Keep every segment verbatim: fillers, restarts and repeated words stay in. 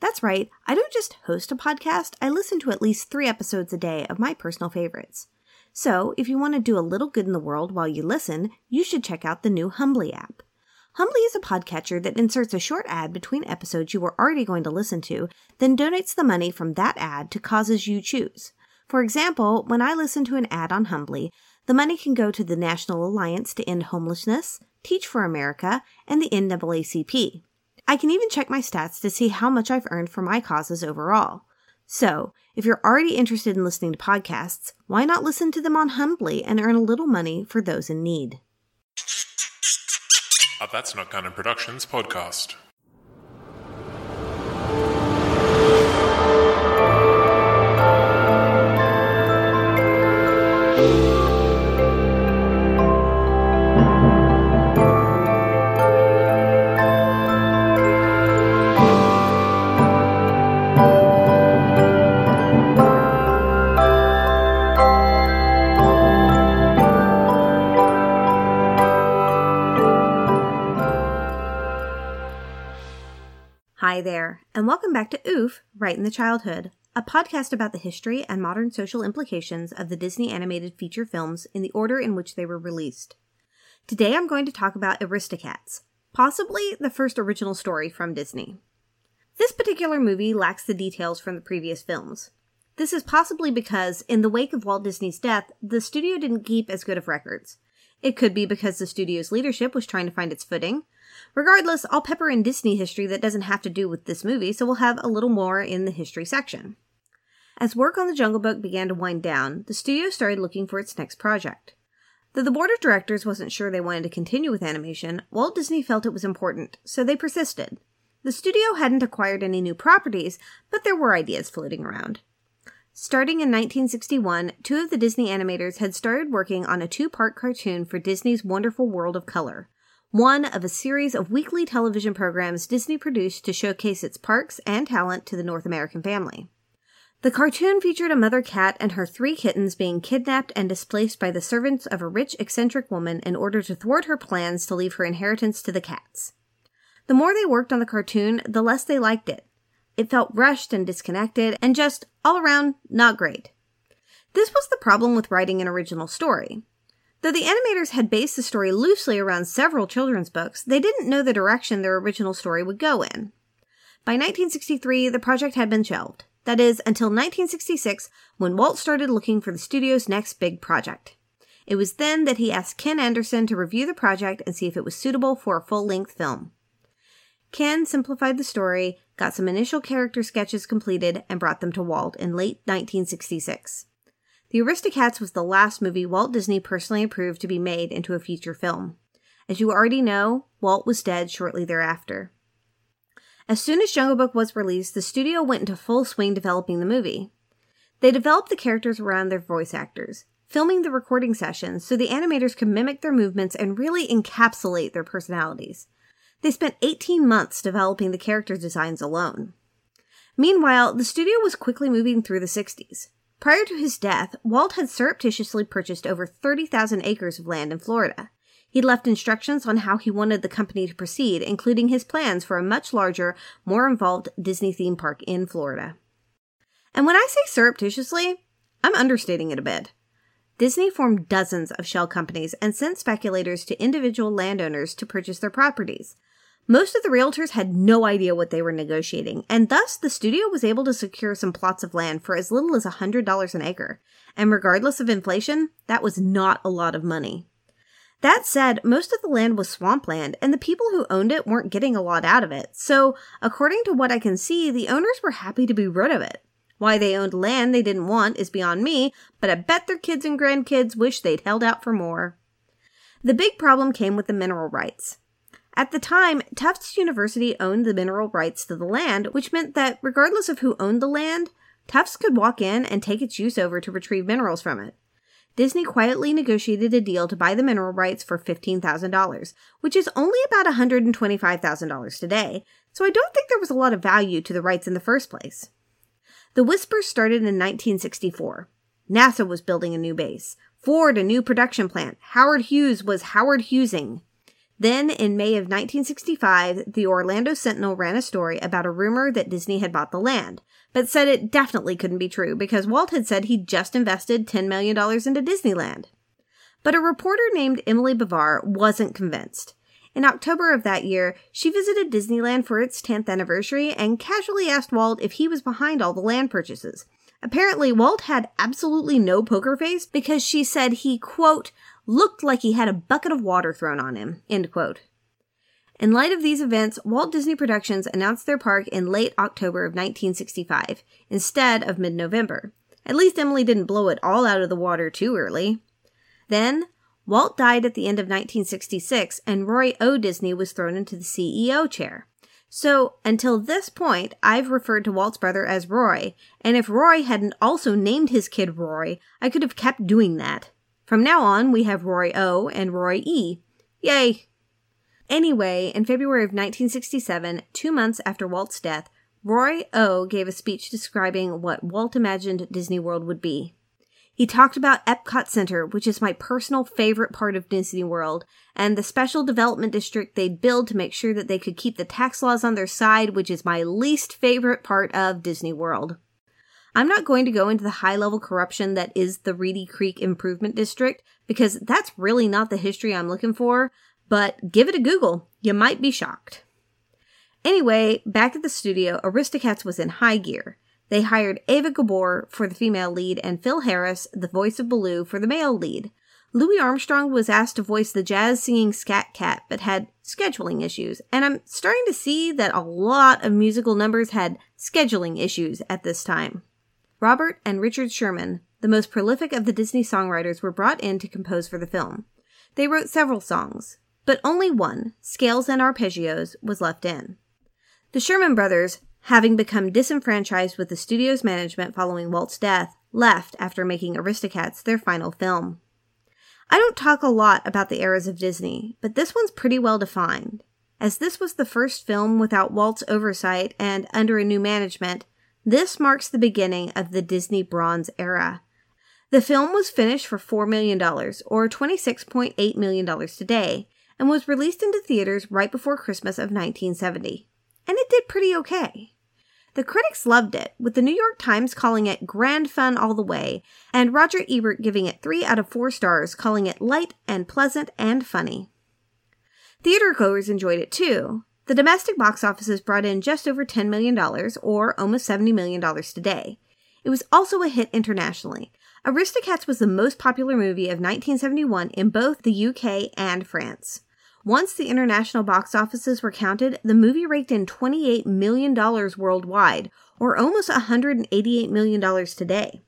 That's right, I don't just host a podcast, I listen to at least three episodes a day of my personal favorites. So, if you want to do a little good in the world while you listen, you should check out the new Humbly app. Humbly is a podcatcher that inserts a short ad between episodes you were already going to listen to, then donates the money from that ad to causes you choose. For example, when I listen to an ad on Humbly, the money can go to the National Alliance to End Homelessness, Teach for America, and the N double A C P. I can even check my stats to see how much I've earned for my causes overall. So, if you're already interested in listening to podcasts, why not listen to them on Humbly and earn a little money for those in need? Oh, that's Not Gunner Productions podcast. Hi there, and welcome back to Oof, Right in the Childhood, a podcast about the history and modern social implications of the Disney animated feature films in the order in which they were released. Today I'm going to talk about Aristocats, possibly the first original story from Disney. This particular movie lacks the details from the previous films. This is possibly because, in the wake of Walt Disney's death, the studio didn't keep as good of records. It could be because the studio's leadership was trying to find its footing. Regardless, I'll pepper in Disney history that doesn't have to do with this movie, so we'll have a little more in the history section. As work on The Jungle Book began to wind down, the studio started looking for its next project. Though the board of directors wasn't sure they wanted to continue with animation, Walt Disney felt it was important, so they persisted. The studio hadn't acquired any new properties, but there were ideas floating around. Starting in nineteen sixty-one, two of the Disney animators had started working on a two-part cartoon for Disney's Wonderful World of Color, one of a series of weekly television programs Disney produced to showcase its parks and talent to the North American family. The cartoon featured a mother cat and her three kittens being kidnapped and displaced by the servants of a rich, eccentric woman in order to thwart her plans to leave her inheritance to the cats. The more they worked on the cartoon, the less they liked it. It felt rushed and disconnected, and just, all around, not great. This was the problem with writing an original story. Though the animators had based the story loosely around several children's books, they didn't know the direction their original story would go in. By nineteen sixty-three, the project had been shelved. That is, until nineteen sixty-six, when Walt started looking for the studio's next big project. It was then that he asked Ken Anderson to review the project and see if it was suitable for a full-length film. Ken simplified the story, got some initial character sketches completed, and brought them to Walt in late nineteen sixty-six. The Aristocats was the last movie Walt Disney personally approved to be made into a feature film. As you already know, Walt was dead shortly thereafter. As soon as Jungle Book was released, the studio went into full swing developing the movie. They developed the characters around their voice actors, filming the recording sessions so the animators could mimic their movements and really encapsulate their personalities. They spent eighteen months developing the character designs alone. Meanwhile, the studio was quickly moving through the sixties. Prior to his death, Walt had surreptitiously purchased over thirty thousand acres of land in Florida. He'd left instructions on how he wanted the company to proceed, including his plans for a much larger, more involved Disney theme park in Florida. And when I say surreptitiously, I'm understating it a bit. Disney formed dozens of shell companies and sent speculators to individual landowners to purchase their properties. Most of the realtors had no idea what they were negotiating, and thus the studio was able to secure some plots of land for as little as one hundred dollars an acre, and regardless of inflation, that was not a lot of money. That said, most of the land was swampland, and the people who owned it weren't getting a lot out of it, so according to what I can see, the owners were happy to be rid of it. Why they owned land they didn't want is beyond me, but I bet their kids and grandkids wish they'd held out for more. The big problem came with the mineral rights. At the time, Tufts University owned the mineral rights to the land, which meant that regardless of who owned the land, Tufts could walk in and take its use over to retrieve minerals from it. Disney quietly negotiated a deal to buy the mineral rights for fifteen thousand dollars, which is only about one hundred twenty-five thousand dollars today, so I don't think there was a lot of value to the rights in the first place. The whispers started in nineteen sixty-four. NASA was building a new base, Ford a new production plant, Howard Hughes was Howard Hughesing. Then, in May of nineteen sixty-five, the Orlando Sentinel ran a story about a rumor that Disney had bought the land, but said it definitely couldn't be true because Walt had said he'd just invested ten million dollars into Disneyland. But a reporter named Emily Bavar wasn't convinced. In October of that year, she visited Disneyland for its tenth anniversary and casually asked Walt if he was behind all the land purchases. Apparently, Walt had absolutely no poker face because she said he, quote, looked like he had a bucket of water thrown on him, end quote. In light of these events, Walt Disney Productions announced their park in late October of nineteen sixty-five, instead of mid-November. At least Emily didn't blow it all out of the water too early. Then, Walt died at the end of nineteen sixty-six, and Roy O. Disney was thrown into the C E O chair. So, until this point, I've referred to Walt's brother as Roy, and if Roy hadn't also named his kid Roy, I could have kept doing that. From now on, we have Roy O. and Roy E. Yay! Anyway, in February of nineteen sixty-seven, two months after Walt's death, Roy O. gave a speech describing what Walt imagined Disney World would be. He talked about Epcot Center, which is my personal favorite part of Disney World, and the special development district they'd build to make sure that they could keep the tax laws on their side, which is my least favorite part of Disney World. I'm not going to go into the high-level corruption that is the Reedy Creek Improvement District, because that's really not the history I'm looking for, but give it a Google. You might be shocked. Anyway, back at the studio, Aristocats was in high gear. They hired Ava Gabor for the female lead and Phil Harris, the voice of Baloo, for the male lead. Louis Armstrong was asked to voice the jazz-singing Scat Cat, but had scheduling issues, and I'm starting to see that a lot of musical numbers had scheduling issues at this time. Robert and Richard Sherman, the most prolific of the Disney songwriters, were brought in to compose for the film. They wrote several songs, but only one, Scales and Arpeggios, was left in. The Sherman brothers, having become disenfranchised with the studio's management following Walt's death, left after making Aristocats their final film. I don't talk a lot about the eras of Disney, but this one's pretty well defined. As this was the first film without Walt's oversight and under a new management, this marks the beginning of the Disney Bronze Era. The film was finished for four million dollars, or twenty-six point eight million dollars today, and was released into theaters right before Christmas of nineteen seventy. And it did pretty okay. The critics loved it, with the New York Times calling it grand fun all the way, and Roger Ebert giving it three out of four stars, calling it light and pleasant and funny. Theatergoers enjoyed it too. The domestic box offices brought in just over ten million dollars, or almost seventy million dollars today. It was also a hit internationally. Aristocats was the most popular movie of nineteen seventy-one in both the U K and France. Once the international box offices were counted, the movie raked in twenty-eight million dollars worldwide, or almost one hundred eighty-eight million dollars today.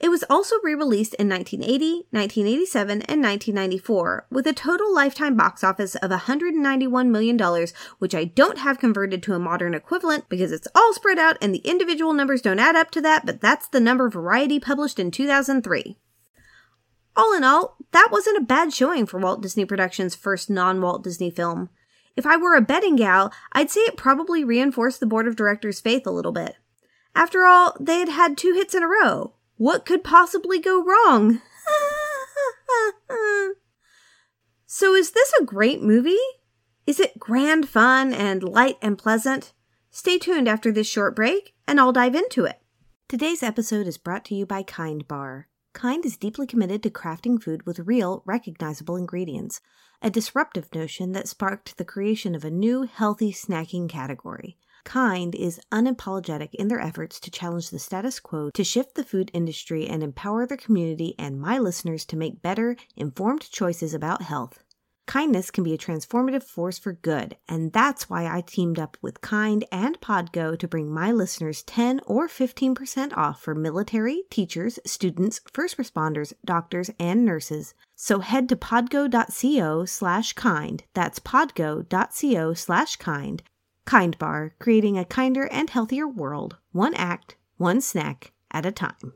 It was also re-released in nineteen eighty, nineteen eighty-seven, and nineteen ninety-four, with a total lifetime box office of one hundred ninety-one million dollars, which I don't have converted to a modern equivalent because it's all spread out and the individual numbers don't add up to that, but that's the number Variety published in two thousand three. All in all, that wasn't a bad showing for Walt Disney Productions' first non-Walt Disney film. If I were a betting gal, I'd say it probably reinforced the board of directors' faith a little bit. After all, they had had two hits in a row. What could possibly go wrong? So is this a great movie? Is it grand fun and light and pleasant? Stay tuned after this short break, and I'll dive into it. Today's episode is brought to you by Kind Bar. Kind is deeply committed to crafting food with real, recognizable ingredients, a disruptive notion that sparked the creation of a new, healthy snacking category. Kind is unapologetic in their efforts to challenge the status quo, to shift the food industry, and empower their community and my listeners to make better, informed choices about health. Kindness can be a transformative force for good, and that's why I teamed up with Kind and Podgo to bring my listeners ten or fifteen percent off for military, teachers, students, first responders, doctors, and nurses. So head to podgo.co slash kind. That's podgo.co slash kind. Kind Bar, creating a kinder and healthier world, one act, one snack at a time.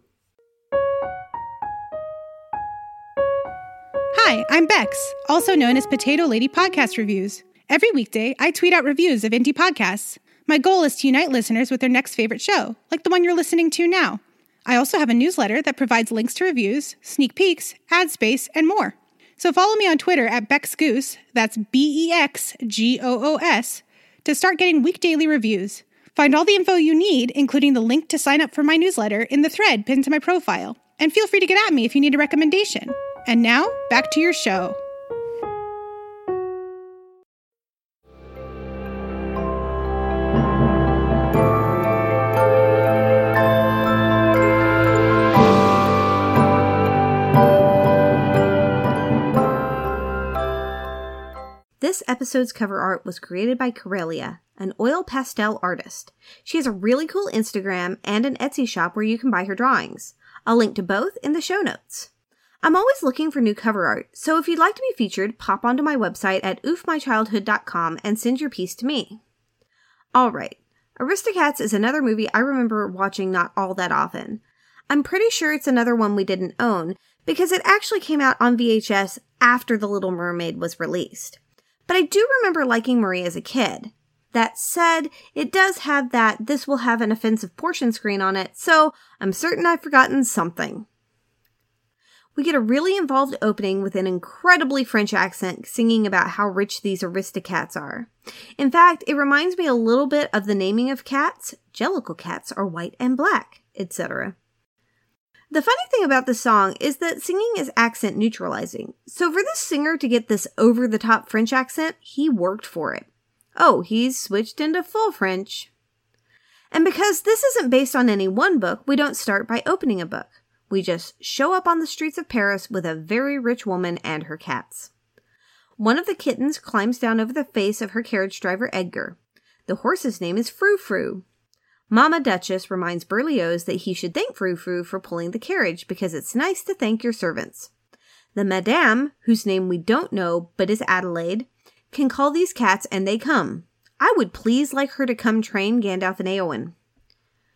Hi, I'm Bex, also known as Potato Lady Podcast Reviews. Every weekday, I tweet out reviews of indie podcasts. My goal is to unite listeners with their next favorite show, like the one you're listening to now. I also have a newsletter that provides links to reviews, sneak peeks, ad space, and more. So follow me on Twitter at BexGoose, that's B E X G O O S, to start getting weekdaily reviews. Find all the info you need, including the link to sign up for my newsletter, in the thread pinned to my profile. And feel free to get at me if you need a recommendation. And now, back to your show. This episode's cover art was created by Corelia, an oil pastel artist. She has a really cool Instagram and an Etsy shop where you can buy her drawings. I'll link to both in the show notes. I'm always looking for new cover art, so if you'd like to be featured, pop onto my website at oof my childhood dot com and send your piece to me. Alright, Aristocats is another movie I remember watching not all that often. I'm pretty sure it's another one we didn't own, because it actually came out on V H S after The Little Mermaid was released. But I do remember liking Marie as a kid. That said, it does have that this will have an offensive portion screen on it, so I'm certain I've forgotten something. We get a really involved opening with an incredibly French accent singing about how rich these Aristocats are. In fact, it reminds me a little bit of the naming of cats. Jellicle cats are white and black, et cetera. The funny thing about this song is that singing is accent neutralizing. So for this singer to get this over-the-top French accent, he worked for it. Oh, he's switched into full French. And because this isn't based on any one book, we don't start by opening a book. We just show up on the streets of Paris with a very rich woman and her cats. One of the kittens climbs down over the face of her carriage driver, Edgar. The horse's name is Frou Frou. Mama Duchess reminds Berlioz that he should thank Frou Frou for pulling the carriage because it's nice to thank your servants. The Madame, whose name we don't know but is Adelaide, can call these cats and they come. I would please like her to come train Gandalf and Eowyn.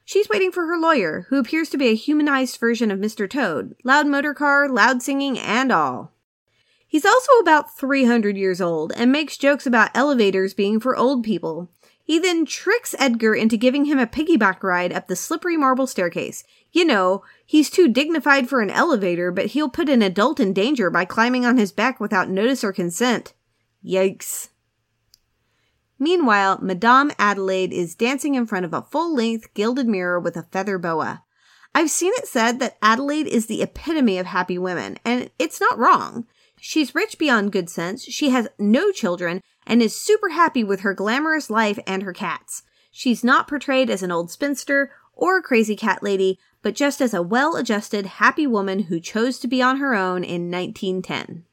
She's waiting for her lawyer, who appears to be a humanized version of Mister Toad. Loud motor car, loud singing, and all. He's also about three hundred years old and makes jokes about elevators being for old people. He then tricks Edgar into giving him a piggyback ride up the slippery marble staircase. You know, he's too dignified for an elevator, but he'll put an adult in danger by climbing on his back without notice or consent. Yikes. Meanwhile, Madame Adelaide is dancing in front of a full-length gilded mirror with a feather boa. I've seen it said that Adelaide is the epitome of happy women, and it's not wrong. She's rich beyond good sense, she has no children, and is super happy with her glamorous life and her cats. She's not portrayed as an old spinster or a crazy cat lady, but just as a well-adjusted, happy woman who chose to be on her own in nineteen ten.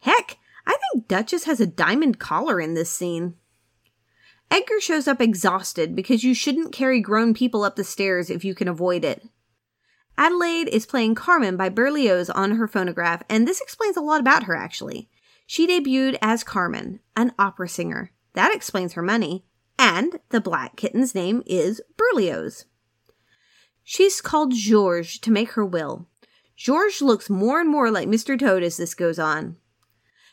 Heck, I think Duchess has a diamond collar in this scene. Edgar shows up exhausted because you shouldn't carry grown people up the stairs if you can avoid it. Adelaide is playing Carmen by Berlioz on her phonograph, and this explains a lot about her, actually. She debuted as Carmen, an opera singer. That explains her money. And the black kitten's name is Berlioz. She's called Georges to make her will. Georges looks more and more like Mister Toad as this goes on.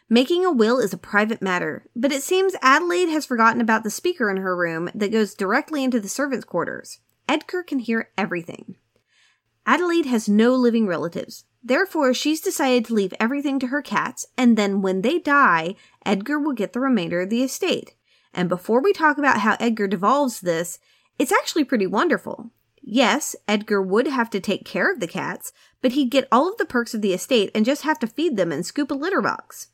Making a will is a private matter, but it seems Adelaide has forgotten about the speaker in her room that goes directly into the servants' quarters. Edgar can hear everything. Adelaide has no living relatives. Therefore, she's decided to leave everything to her cats, and then when they die, Edgar will get the remainder of the estate. And before we talk about how Edgar devolves this, it's actually pretty wonderful. Yes, Edgar would have to take care of the cats, but he'd get all of the perks of the estate and just have to feed them and scoop a litter box.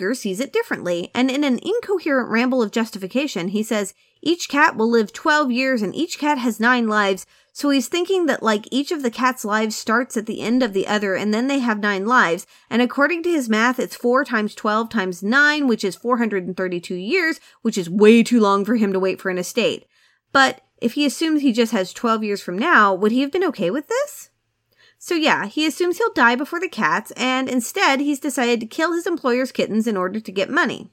Edgar sees it differently, and in an incoherent ramble of justification, he says, each cat will live twelve years and each cat has nine lives, so he's thinking that, like, each of the cat's lives starts at the end of the other and then they have nine lives, and according to his math, it's four times twelve times nine, which is four hundred thirty-two years, which is way too long for him to wait for an estate. But if he assumes he just has twelve years from now, would he have been okay with this? So yeah, he assumes he'll die before the cats, and instead he's decided to kill his employer's kittens in order to get money.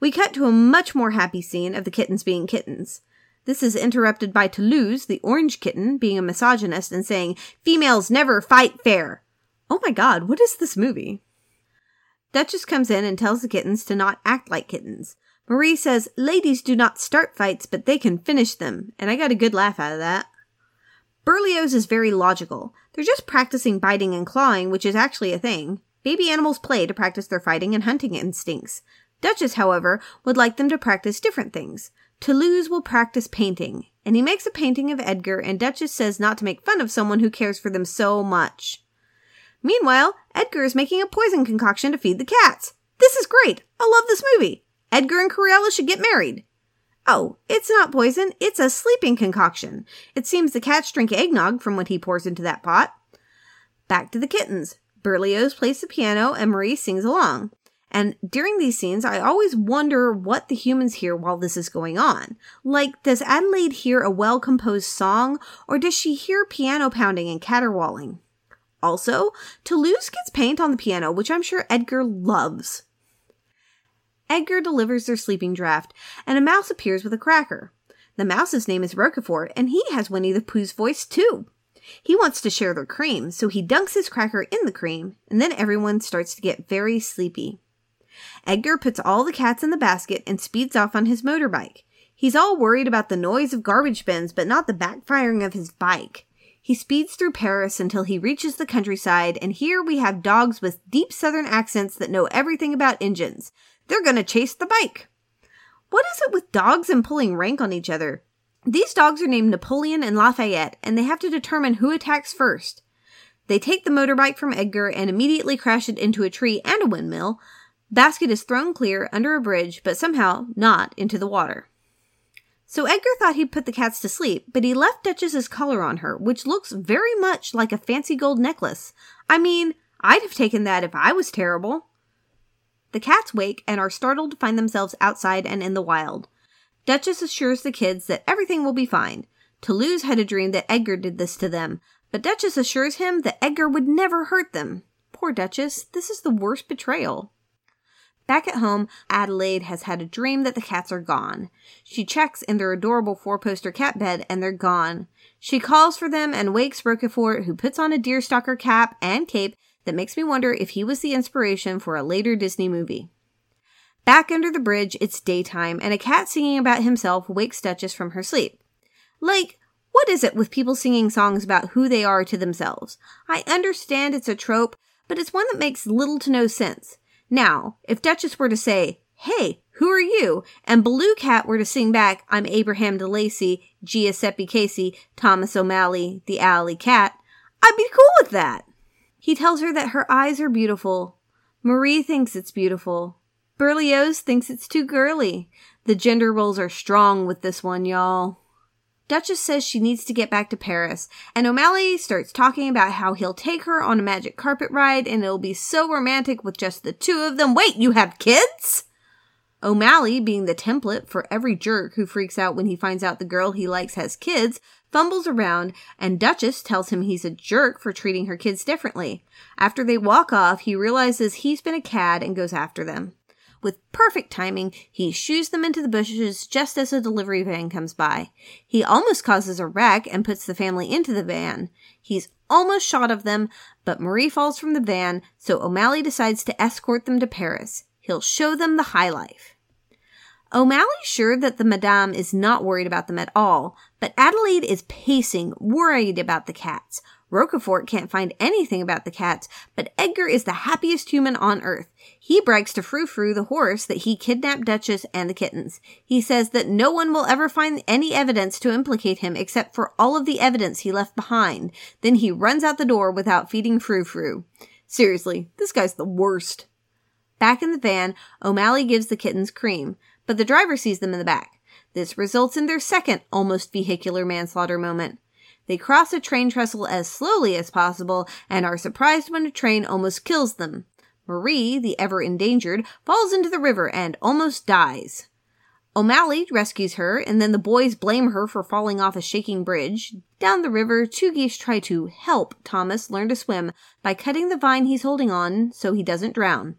We cut to a much more happy scene of the kittens being kittens. This is interrupted by Toulouse, the orange kitten, being a misogynist and saying, "Females never fight fair." Oh my god, what is this movie? Duchess comes in and tells the kittens to not act like kittens. Marie says, "Ladies do not start fights, but they can finish them," and I got a good laugh out of that. Berlioz is very logical. They're just practicing biting and clawing, which is actually a thing. Baby animals play to practice their fighting and hunting instincts. Duchess, however, would like them to practice different things. Toulouse will practice painting, and he makes a painting of Edgar, and Duchess says not to make fun of someone who cares for them so much. Meanwhile, Edgar is making a poison concoction to feed the cats. This is great! I love this movie! Edgar and Corella should get married! Oh, it's not poison, it's a sleeping concoction. It seems the cats drink eggnog from what he pours into that pot. Back to the kittens. Berlioz plays the piano and Marie sings along. And during these scenes, I always wonder what the humans hear while this is going on. Like, does Adelaide hear a well-composed song, or does she hear piano pounding and caterwauling? Also, Toulouse gets paint on the piano, which I'm sure Edgar loves. Edgar delivers their sleeping draft, and a mouse appears with a cracker. The mouse's name is Roquefort, and he has Winnie the Pooh's voice, too. He wants to share their cream, so he dunks his cracker in the cream, and then everyone starts to get very sleepy. Edgar puts all the cats in the basket and speeds off on his motorbike. He's all worried about the noise of garbage bins, but not the backfiring of his bike. He speeds through Paris until he reaches the countryside, and here we have dogs with deep southern accents that know everything about engines. They're going to chase the bike. What is it with dogs and pulling rank on each other? These dogs are named Napoleon and Lafayette, and they have to determine who attacks first. They take the motorbike from Edgar and immediately crash it into a tree and a windmill. Basket is thrown clear under a bridge, but somehow not into the water. So Edgar thought he'd put the cats to sleep, but he left Duchess's collar on her, which looks very much like a fancy gold necklace. I mean, I'd have taken that if I was terrible. The cats wake and are startled to find themselves outside and in the wild. Duchess assures the kids that everything will be fine. Toulouse had a dream that Edgar did this to them, but Duchess assures him that Edgar would never hurt them. Poor Duchess, this is the worst betrayal. Back at home, Adelaide has had a dream that the cats are gone. She checks in their adorable four-poster cat bed and they're gone. She calls for them and wakes Roquefort, who puts on a deerstalker cap and cape that makes me wonder if he was the inspiration for a later Disney movie. Back under the bridge, it's daytime, and a cat singing about himself wakes Duchess from her sleep. Like, what is it with people singing songs about who they are to themselves? I understand it's a trope, but it's one that makes little to no sense. Now, if Duchess were to say, "Hey, who are you?" and Baloo Cat were to sing back, "I'm Abraham DeLacy, Giuseppe Casey, Thomas O'Malley, the Alley Cat," I'd be cool with that. He tells her that her eyes are beautiful. Marie thinks it's beautiful. Berlioz thinks it's too girly. The gender roles are strong with this one, y'all. Duchess says she needs to get back to Paris, and O'Malley starts talking about how he'll take her on a magic carpet ride and it'll be so romantic with just the two of them. Wait, you have kids? O'Malley, being the template for every jerk who freaks out when he finds out the girl he likes has kids, fumbles around, and Duchess tells him he's a jerk for treating her kids differently. After they walk off, he realizes he's been a cad and goes after them. With perfect timing, he shoos them into the bushes just as a delivery van comes by. He almost causes a wreck and puts the family into the van. He's almost shot of them, but Marie falls from the van, so O'Malley decides to escort them to Paris. He'll show them the high life. O'Malley's sure that the Madame is not worried about them at all, but Adelaide is pacing, worried about the cats. Roquefort can't find anything about the cats, but Edgar is the happiest human on earth. He brags to Frou Frou, the horse, that he kidnapped Duchess and the kittens. He says that no one will ever find any evidence to implicate him except for all of the evidence he left behind. Then he runs out the door without feeding Frou Frou. Seriously, this guy's the worst. Back in the van, O'Malley gives the kittens cream, but the driver sees them in the back. This results in their second almost vehicular manslaughter moment. They cross a train trestle as slowly as possible and are surprised when a train almost kills them. Marie, the ever-endangered, falls into the river and almost dies. O'Malley rescues her, and then the boys blame her for falling off a shaking bridge. Down the river, two geese try to help Thomas learn to swim by cutting the vine he's holding on so he doesn't drown.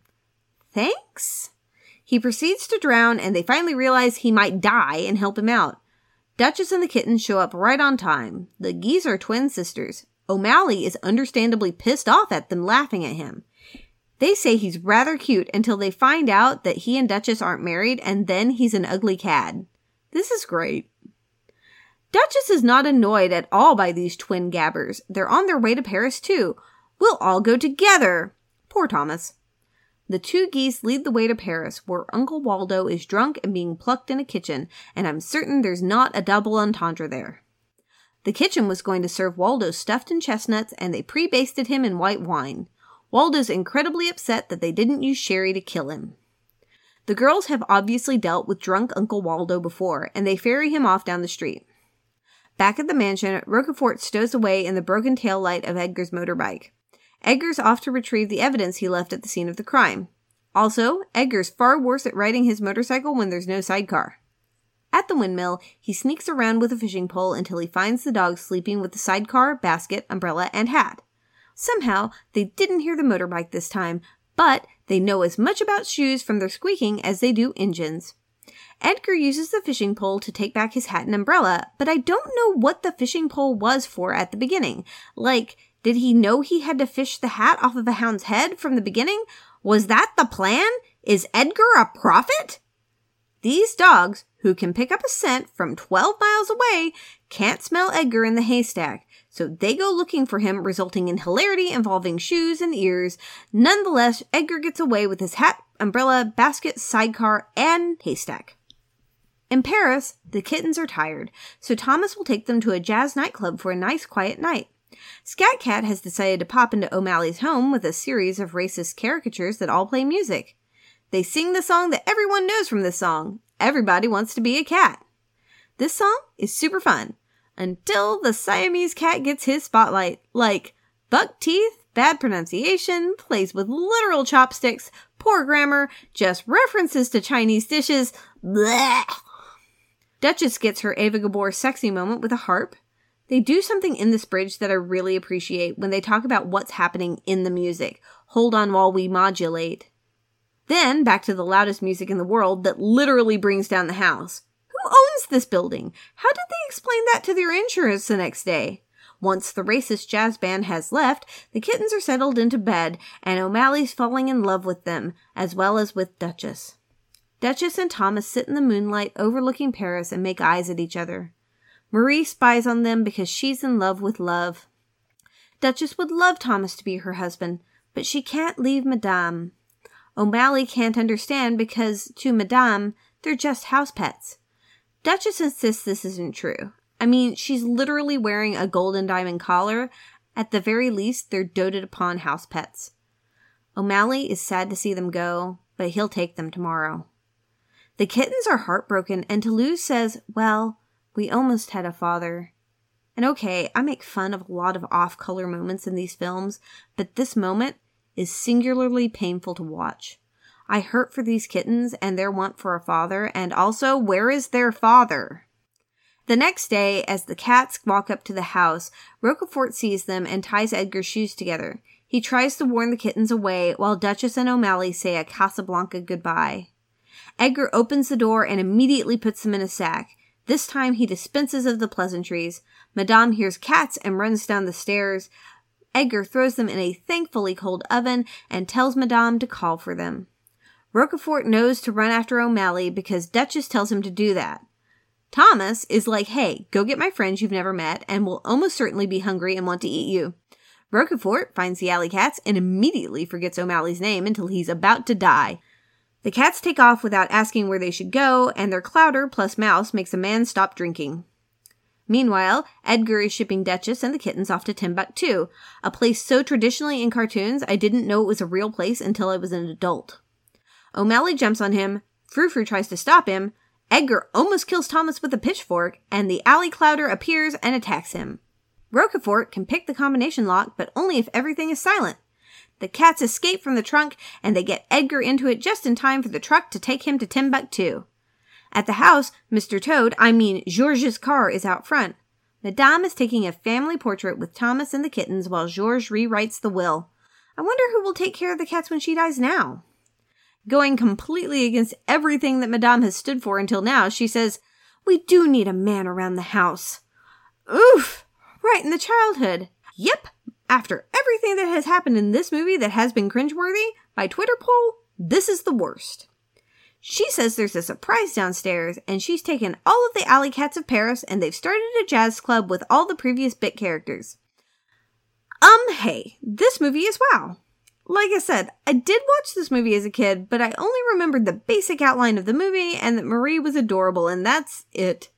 Thanks? He proceeds to drown, and they finally realize he might die and help him out. Duchess and the kittens show up right on time. The geese are twin sisters. O'Malley is understandably pissed off at them laughing at him. They say he's rather cute until they find out that he and Duchess aren't married, and then he's an ugly cad. This is great. Duchess is not annoyed at all by these twin gabbers. They're on their way to Paris, too. We'll all go together. Poor Thomas. The two geese lead the way to Paris, where Uncle Waldo is drunk and being plucked in a kitchen, and I'm certain there's not a double entendre there. The kitchen was going to serve Waldo stuffed in chestnuts, and they pre-basted him in white wine. Waldo's incredibly upset that they didn't use sherry to kill him. The girls have obviously dealt with drunk Uncle Waldo before, and they ferry him off down the street. Back at the mansion, Roquefort stows away in the broken taillight of Edgar's motorbike. Edgar's off to retrieve the evidence he left at the scene of the crime. Also, Edgar's far worse at riding his motorcycle when there's no sidecar. At the windmill, he sneaks around with a fishing pole until he finds the dog sleeping with the sidecar, basket, umbrella, and hat. Somehow, they didn't hear the motorbike this time, but they know as much about shoes from their squeaking as they do engines. Edgar uses the fishing pole to take back his hat and umbrella, but I don't know what the fishing pole was for at the beginning. Like, did he know he had to fish the hat off of a hound's head from the beginning? Was that the plan? Is Edgar a prophet? These dogs, who can pick up a scent from twelve miles away, can't smell Edgar in the haystack. So they go looking for him, resulting in hilarity involving shoes and ears. Nonetheless, Edgar gets away with his hat, umbrella, basket, sidecar, and haystack. In Paris, the kittens are tired, so Thomas will take them to a jazz nightclub for a nice quiet night. Scat Cat has decided to pop into O'Malley's home with a series of racist caricatures that all play music. They sing the song that everyone knows from this song, Everybody Wants to Be a Cat. This song is super fun. Until the Siamese cat gets his spotlight, like buck teeth, bad pronunciation, plays with literal chopsticks, poor grammar, just references to Chinese dishes, bleh. Duchess gets her Ava Gabor sexy moment with a harp. They do something in this bridge that I really appreciate when they talk about what's happening in the music. Hold on while we modulate. Then, back to the loudest music in the world that literally brings down the house. Who owns this building? How did they explain that to their insurance the next day? Once the racist jazz band has left, the kittens are settled into bed, and O'Malley's falling in love with them, as well as with Duchess. Duchess and Thomas sit in the moonlight overlooking Paris and make eyes at each other. Marie spies on them because she's in love with love. Duchess would love Thomas to be her husband, but she can't leave Madame. O'Malley can't understand because, to Madame, they're just house pets. Duchess insists this isn't true. I mean, she's literally wearing a gold and diamond collar. At the very least, they're doted upon house pets. O'Malley is sad to see them go, but he'll take them tomorrow. The kittens are heartbroken, and Toulouse says, well, we almost had a father. And okay, I make fun of a lot of off-color moments in these films, but this moment is singularly painful to watch. I hurt for these kittens and their want for a father, and also, where is their father? The next day, as the cats walk up to the house, Roquefort sees them and ties Edgar's shoes together. He tries to warn the kittens away, while Duchess and O'Malley say a Casablanca goodbye. Edgar opens the door and immediately puts them in a sack. This time, he dispenses of the pleasantries. Madame hears cats and runs down the stairs. Edgar throws them in a thankfully cold oven and tells Madame to call for them. Roquefort knows to run after O'Malley because Duchess tells him to do that. Thomas is like, hey, go get my friends you've never met and will almost certainly be hungry and want to eat you. Roquefort finds the alley cats and immediately forgets O'Malley's name until he's about to die. The cats take off without asking where they should go, and their clouder plus mouse makes a man stop drinking. Meanwhile, Edgar is shipping Duchess and the kittens off to Timbuktu, a place so traditionally in cartoons I didn't know it was a real place until I was an adult. O'Malley jumps on him, Frou Frou tries to stop him, Edgar almost kills Thomas with a pitchfork, and the alley clouder appears and attacks him. Roquefort can pick the combination lock, but only if everything is silent. The cats escape from the trunk, and they get Edgar into it just in time for the truck to take him to Timbuktu. At the house, Mister Toad, I mean Georges' car, is out front. Madame is taking a family portrait with Thomas and the kittens while Georges rewrites the will. I wonder who will take care of the cats when she dies now. Going completely against everything that Madame has stood for until now, she says, "We do need a man around the house." Oof! Right in the Childhood. Yep, after everything that has happened in this movie that has been cringeworthy, by Twitter poll, this is the worst. She says there's a surprise downstairs, and she's taken all of the alley cats of Paris, and they've started a jazz club with all the previous bit characters. Um, hey, this movie is wow. Like I said, I did watch this movie as a kid, but I only remembered the basic outline of the movie and that Marie was adorable, and that's it.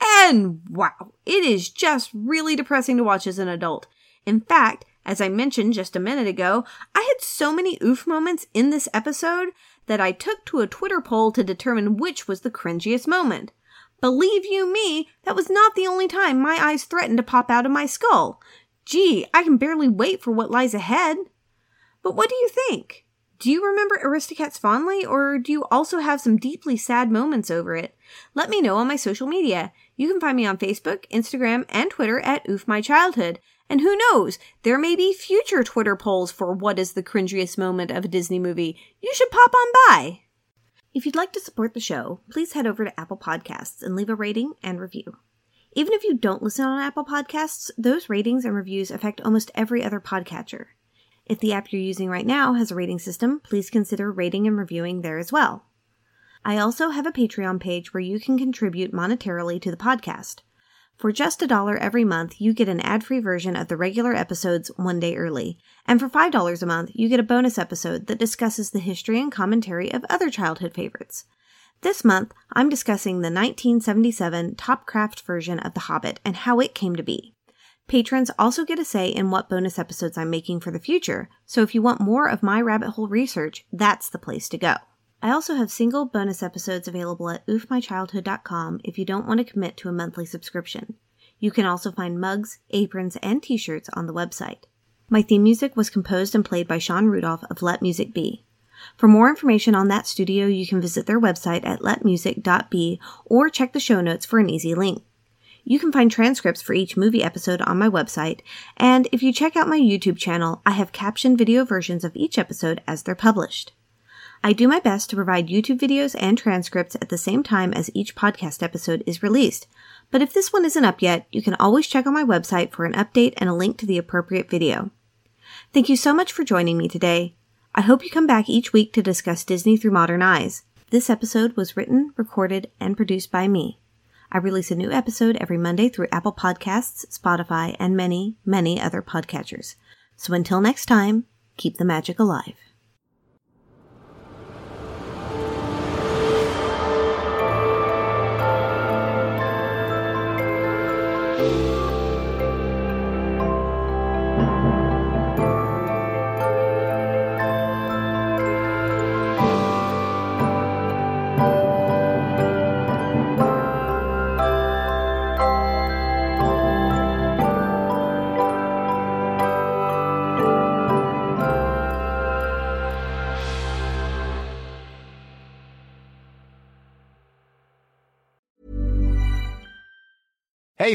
And wow, it is just really depressing to watch as an adult. In fact, as I mentioned just a minute ago, I had so many oof moments in this episode that I took to a Twitter poll to determine which was the cringiest moment. Believe you me, that was not the only time my eyes threatened to pop out of my skull. Gee, I can barely wait for what lies ahead. But what do you think? Do you remember Aristocats fondly, or do you also have some deeply sad moments over it? Let me know on my social media. You can find me on Facebook, Instagram, and Twitter at OofMyChildhood. And who knows, there may be future Twitter polls for what is the cringiest moment of a Disney movie. You should pop on by! If you'd like to support the show, please head over to Apple Podcasts and leave a rating and review. Even if you don't listen on Apple Podcasts, those ratings and reviews affect almost every other podcatcher. If the app you're using right now has a rating system, please consider rating and reviewing there as well. I also have a Patreon page where you can contribute monetarily to the podcast. For just a dollar every month, you get an ad-free version of the regular episodes one day early. And for five dollars a month, you get a bonus episode that discusses the history and commentary of other childhood favorites. This month, I'm discussing the nineteen seventy-seven Topcraft version of The Hobbit and how it came to be. Patrons also get a say in what bonus episodes I'm making for the future, so if you want more of my rabbit hole research, that's the place to go. I also have single bonus episodes available at oof my childhood dot com if you don't want to commit to a monthly subscription. You can also find mugs, aprons, and t-shirts on the website. My theme music was composed and played by Sean Rudolph of Let Music Be. For more information on that studio, you can visit their website at let music dot b or check the show notes for an easy link. You can find transcripts for each movie episode on my website, and if you check out my YouTube channel, I have captioned video versions of each episode as they're published. I do my best to provide YouTube videos and transcripts at the same time as each podcast episode is released, but if this one isn't up yet, you can always check on my website for an update and a link to the appropriate video. Thank you so much for joining me today. I hope you come back each week to discuss Disney through modern eyes. This episode was written, recorded, and produced by me. I release a new episode every Monday through Apple Podcasts, Spotify, and many, many other podcatchers. So until next time, keep the magic alive. Hey,